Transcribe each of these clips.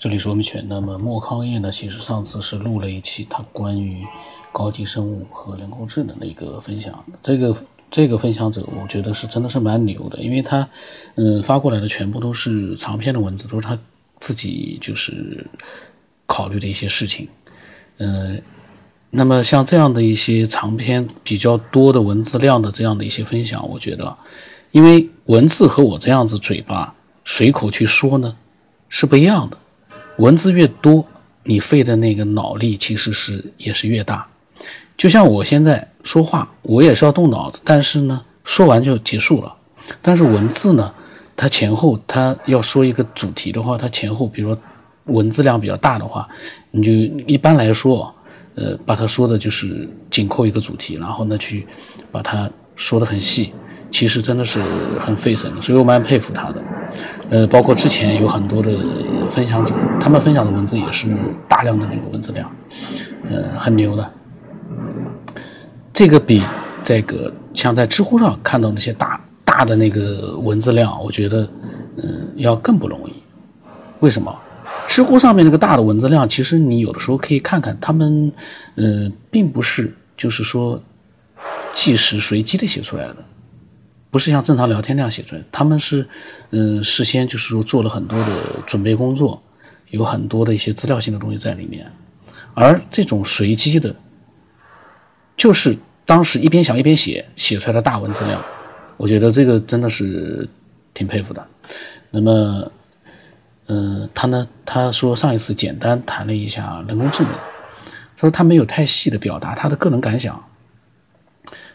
这里是文明犬。那么莫康业呢，其实上次是录了一期他关于高级生物和人工智能的一个分享，这个分享者我觉得是真的是蛮牛的，因为他发过来的全部都是长篇的文字，都是他自己就是考虑的一些事情。那么像这样的一些长篇比较多的文字量的这样的一些分享，我觉得因为文字和我这样子嘴巴随口去说呢是不一样的，文字越多你费的那个脑力其实也是越大。就像我现在说话我也是要动脑子，但是呢说完就结束了。但是文字呢，它前后它要说一个主题的话，它前后比如说文字量比较大的话，你就一般来说把它说的就是紧扣一个主题，然后呢去把它说得很细，其实真的是很费神的，所以我蛮佩服他的。包括之前有很多的分享者，他们分享的文字也是大量的那个文字量，很牛的。这个比这个像在知乎上看到那些大的那个文字量，我觉得要更不容易。为什么？知乎上面那个大的文字量，其实你有的时候可以看看他们，并不是就是说即时随机的写出来的。不是像正常聊天那样写出来，他们是事先就是说做了很多的准备工作，有很多的一些资料性的东西在里面。而这种随机的就是当时一边想一边写出来的大文字量，我觉得这个真的是挺佩服的。那么他说上一次简单谈了一下人工智能，他说他没有太细的表达他的个人感想，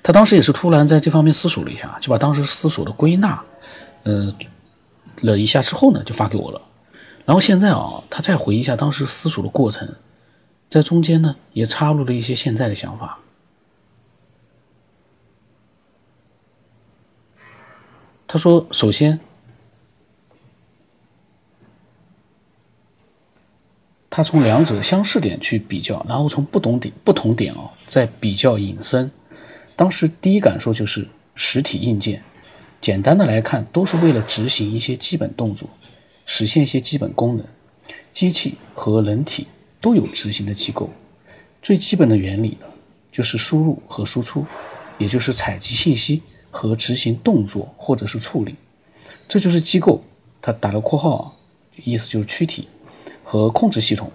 他当时也是突然在这方面思索了一下，就把当时思索的归纳了一下之后呢就发给我了。然后现在他再回忆一下当时思索的过程，在中间呢也插入了一些现在的想法。他说首先他从两者相似点去比较，然后从不同点再比较引申。当时第一感受就是实体硬件简单的来看都是为了执行一些基本动作，实现一些基本功能，机器和人体都有执行的机构，最基本的原理呢就是输入和输出，也就是采集信息和执行动作或者是处理，这就是机构，它打了括号意思就是躯体和控制系统，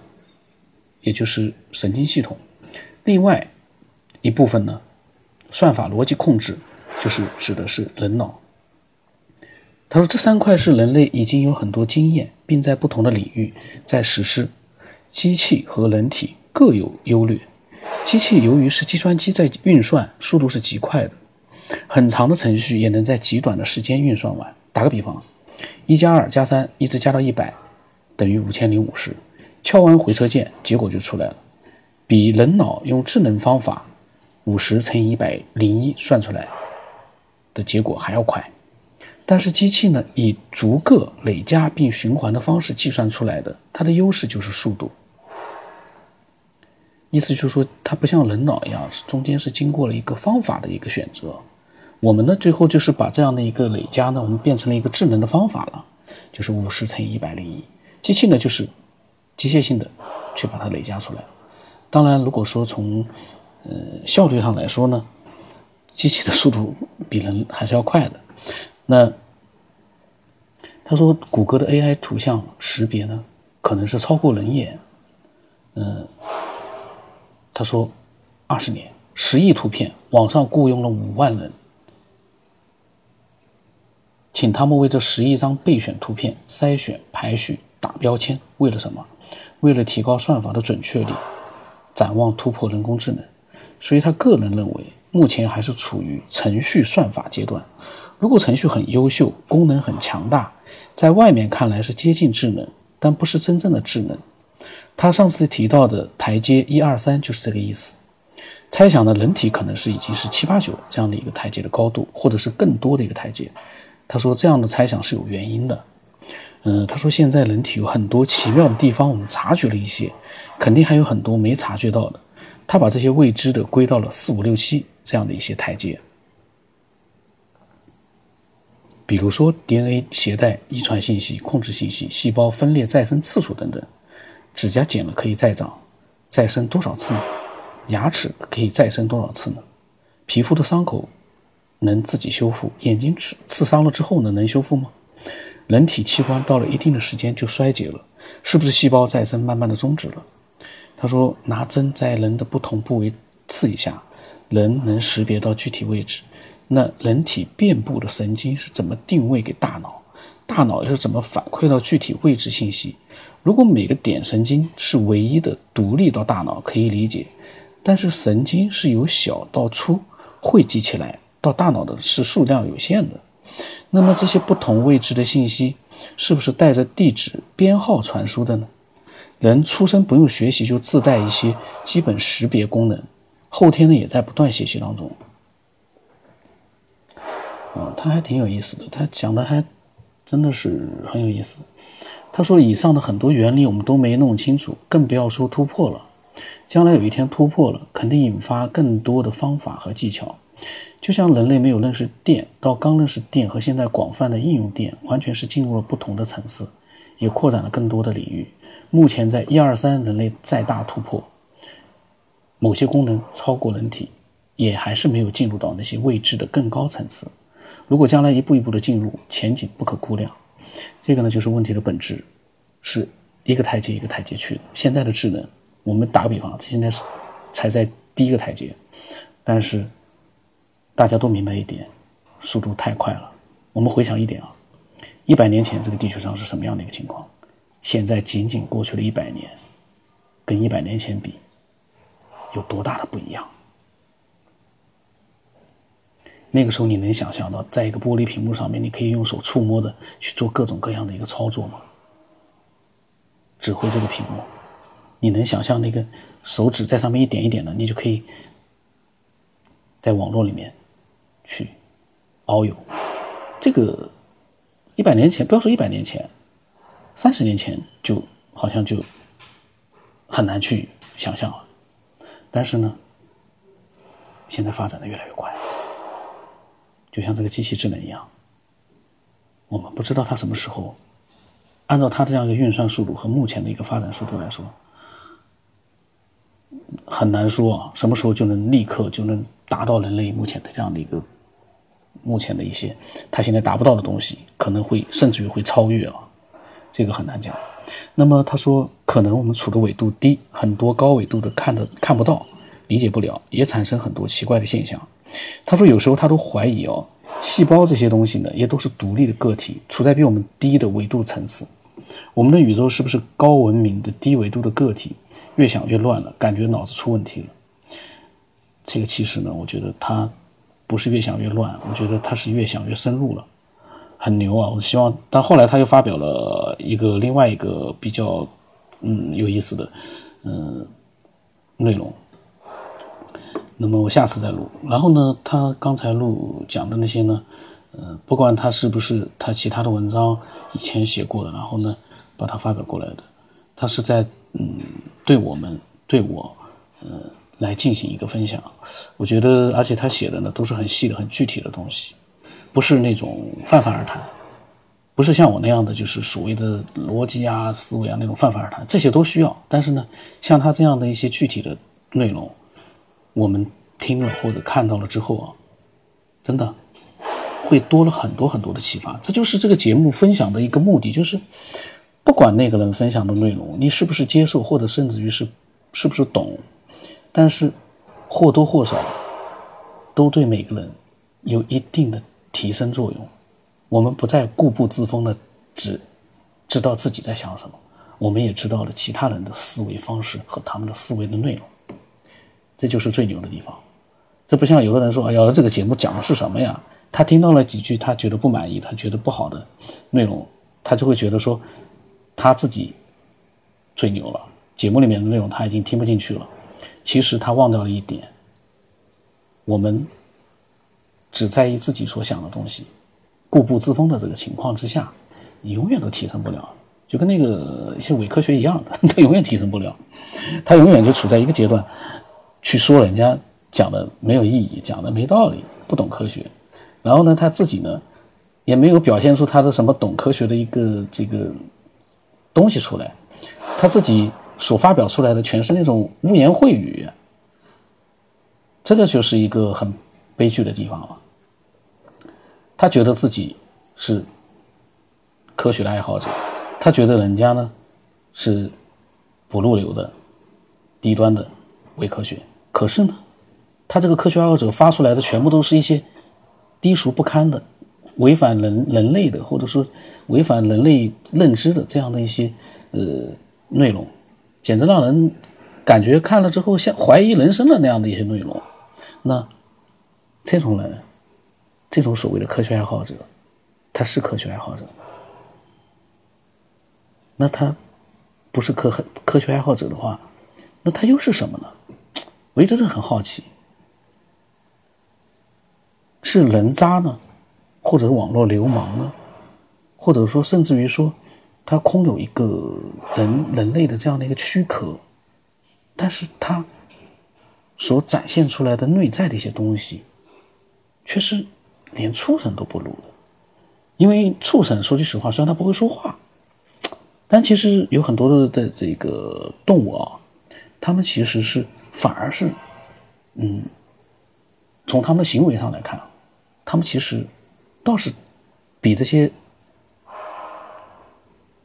也就是神经系统。另外一部分呢算法逻辑控制，就是指的是人脑。他说这三块是人类已经有很多经验并在不同的领域在实施，机器和人体各有优劣。机器由于是计算机在运算，速度是极快的，很长的程序也能在极短的时间运算完。打个比方，1加2加3一直加到100等于5050，敲完回车键结果就出来了，比人脑用智能方法50乘以101算出来的结果还要快。但是机器呢以逐个累加并循环的方式计算出来的，它的优势就是速度。意思就是说它不像人脑一样中间是经过了一个方法的一个选择，我们呢最后就是把这样的一个累加呢我们变成了一个智能的方法了，就是50乘以101，机器呢就是机械性的去把它累加出来。当然如果说从效率上来说呢，机器的速度比人还是要快的。那他说谷歌的 AI 图像识别呢可能是超过人眼，他说20年10亿图片，网上雇佣了5万人，请他们为这10亿张备选图片筛选排序打标签。为了什么？为了提高算法的准确率，展望突破人工智能。所以他个人认为目前还是处于程序算法阶段，如果程序很优秀，功能很强大，在外面看来是接近智能，但不是真正的智能。他上次提到的台阶123就是这个意思，猜想的人体可能是已经是789这样的一个台阶的高度，或者是更多的一个台阶。他说这样的猜想是有原因的。他说现在人体有很多奇妙的地方，我们察觉了一些，肯定还有很多没察觉到的，他把这些未知的归到了4567这样的一些台阶，比如说 DNA 携带遗传信息、控制信息、细胞分裂再生次数等等。指甲剪了可以再长，再生多少次呢？牙齿可以再生多少次呢？皮肤的伤口能自己修复，眼睛刺伤了之后呢，能修复吗？人体器官到了一定的时间就衰竭了，是不是细胞再生慢慢的终止了？他说拿针在人的不同部位刺一下，人能识别到具体位置。那人体遍布的神经是怎么定位给大脑，大脑又是怎么反馈到具体位置信息？如果每个点神经是唯一的独立到大脑可以理解，但是神经是由小到粗汇集起来到大脑的是数量有限的，那么这些不同位置的信息是不是带着地址编号传输的呢？人出生不用学习就自带一些基本识别功能，后天呢也在不断学习当中。他还挺有意思的，他讲的还真的是很有意思。他说以上的很多原理我们都没弄清楚，更不要说突破了，将来有一天突破了，肯定引发更多的方法和技巧。就像人类没有认识电，到刚认识电和现在广泛的应用电，完全是进入了不同的层次，也扩展了更多的领域。目前在123人类再大突破，某些功能超过人体，也还是没有进入到那些未知的更高层次。如果将来一步一步的进入，前景不可估量。这个呢就是问题的本质，是一个台阶一个台阶去的。现在的智能，我们打个比方，现在是才在第一个台阶，但是大家都明白一点，速度太快了。我们回想一点啊，100年前这个地球上是什么样的一个情况，现在仅仅过去了100年，跟100年前比有多大的不一样？那个时候你能想象到在一个玻璃屏幕上面你可以用手触摸的去做各种各样的一个操作吗？指挥这个屏幕，你能想象那个手指在上面一点一点的，你就可以在网络里面去遨游。这个100年前，不要说100年前，30年前就好像就很难去想象了。但是呢，现在发展的越来越快，就像这个机器智能一样，我们不知道它什么时候，按照它这样一个运算速度和目前的一个发展速度来说，很难说啊，什么时候就能立刻就能达到人类目前的这样的一个，目前的一些它现在达不到的东西，可能会甚至于会超越啊，这个很难讲。那么他说，可能我们处的纬度低，很多高纬度的看不到，理解不了，也产生很多奇怪的现象。他说有时候他都怀疑哦，细胞这些东西呢也都是独立的个体，处在比我们低的维度层次，我们的宇宙是不是高文明的低维度的个体？越想越乱了，感觉脑子出问题了。这个其实呢，我觉得他不是越想越乱，我觉得他是越想越深入了，很牛啊！我希望，但后来他又发表了一个另外一个比较有意思的内容。那么我下次再录。然后呢，他刚才录讲的那些呢，不管他是不是他其他的文章以前写过的，然后呢把它发表过来的，他是在对我们对我来进行一个分享。我觉得，而且他写的呢都是很细的、很具体的东西，不是那种泛泛而谈，不是像我那样的就是所谓的逻辑啊、思维啊那种泛泛而谈，这些都需要。但是呢，像他这样的一些具体的内容，我们听了或者看到了之后啊，真的会多了很多很多的启发。这就是这个节目分享的一个目的，就是不管那个人分享的内容你是不是接受，或者甚至于是不是懂，但是或多或少都对每个人有一定的提升作用。我们不再固步自封的只知道自己在想什么，我们也知道了其他人的思维方式和他们的思维的内容，这就是最牛的地方。这不像有个人说，哎呀，这个节目讲的是什么呀？他听到了几句他觉得不满意，他觉得不好的内容，他就会觉得说他自己最牛了，节目里面的内容他已经听不进去了。其实他忘掉了一点，我们只在意自己所想的东西，固步自封的这个情况之下，你永远都提升不了，就跟那个一些伪科学一样的，他永远提升不了，他永远就处在一个阶段去说人家讲的没有意义，讲的没道理，不懂科学。然后呢，他自己呢也没有表现出他的什么懂科学的一个这个东西出来，他自己所发表出来的全是那种污言秽语，这个就是一个很悲剧的地方了。他觉得自己是科学的爱好者，他觉得人家呢是不入流的低端的伪科学，可是呢他这个科学爱好者发出来的全部都是一些低俗不堪的违反人类的，或者说违反人类认知的这样的一些内容，简直让人感觉看了之后像怀疑人生的那样的一些内容。那这种人，这种所谓的科学爱好者，他是科学爱好者，那他不是科学爱好者的话，那他又是什么呢？我一直很好奇，是人渣呢，或者是网络流氓呢，或者说甚至于说他空有一个人类的这样的一个躯壳，但是他所展现出来的内在的一些东西却是连畜生都不如的。因为畜生说句实话，虽然他不会说话，但其实有很多的这个动物啊，他们其实是反而是从他们的行为上来看，他们其实倒是比这些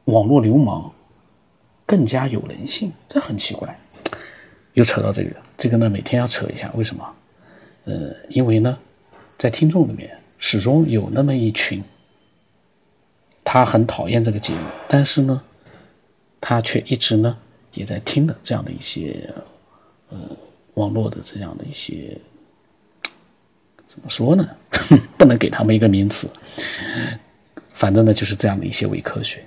网络流氓更加有人性，这很奇怪。又扯到这个呢，每天要扯一下，为什么？因为呢在听众里面始终有那么一群，他很讨厌这个节目，但是呢他却一直呢也在听的这样的一些网络的这样的一些，怎么说呢不能给他们一个名词，反正呢就是这样的一些伪科学。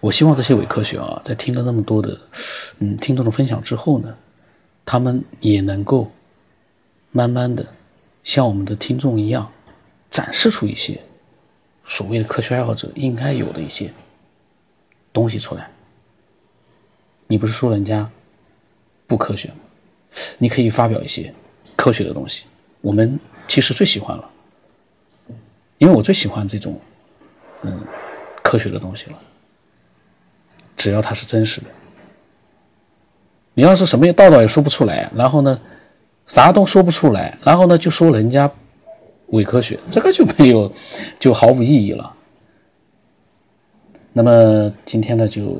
我希望这些伪科学啊，在听了那么多的听众的分享之后呢，他们也能够慢慢的像我们的听众一样，展示出一些所谓的科学爱好者应该有的一些东西出来。你不是说人家不科学吗？你可以发表一些科学的东西。我们其实最喜欢了，因为我最喜欢这种科学的东西了，只要它是真实的。你要是什么道道也说不出来，然后呢啥都说不出来，然后呢就说人家伪科学，这个就没有，就毫无意义了。那么今天呢就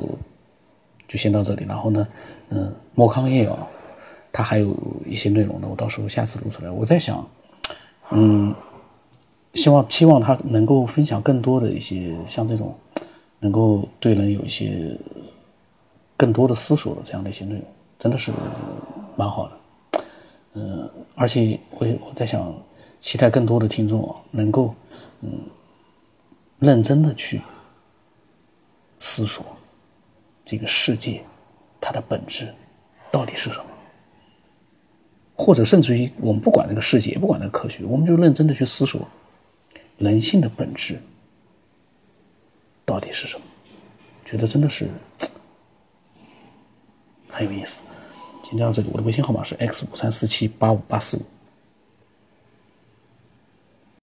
先到这里，然后呢莫康夜啊，它还有一些内容呢，我到时候下次录出来。我在想期望它能够分享更多的一些像这种能够对人有一些更多的思索的这样的一些内容，真的是蛮好的。而且我在想，期待更多的听众啊，能够认真的去思索这个世界它的本质到底是什么，或者甚至于我们不管这个世界，也不管这个科学，我们就认真的去思索人性的本质到底是什么，觉得真的是很有意思。今天到这里，我的微信号码是 X5347858545。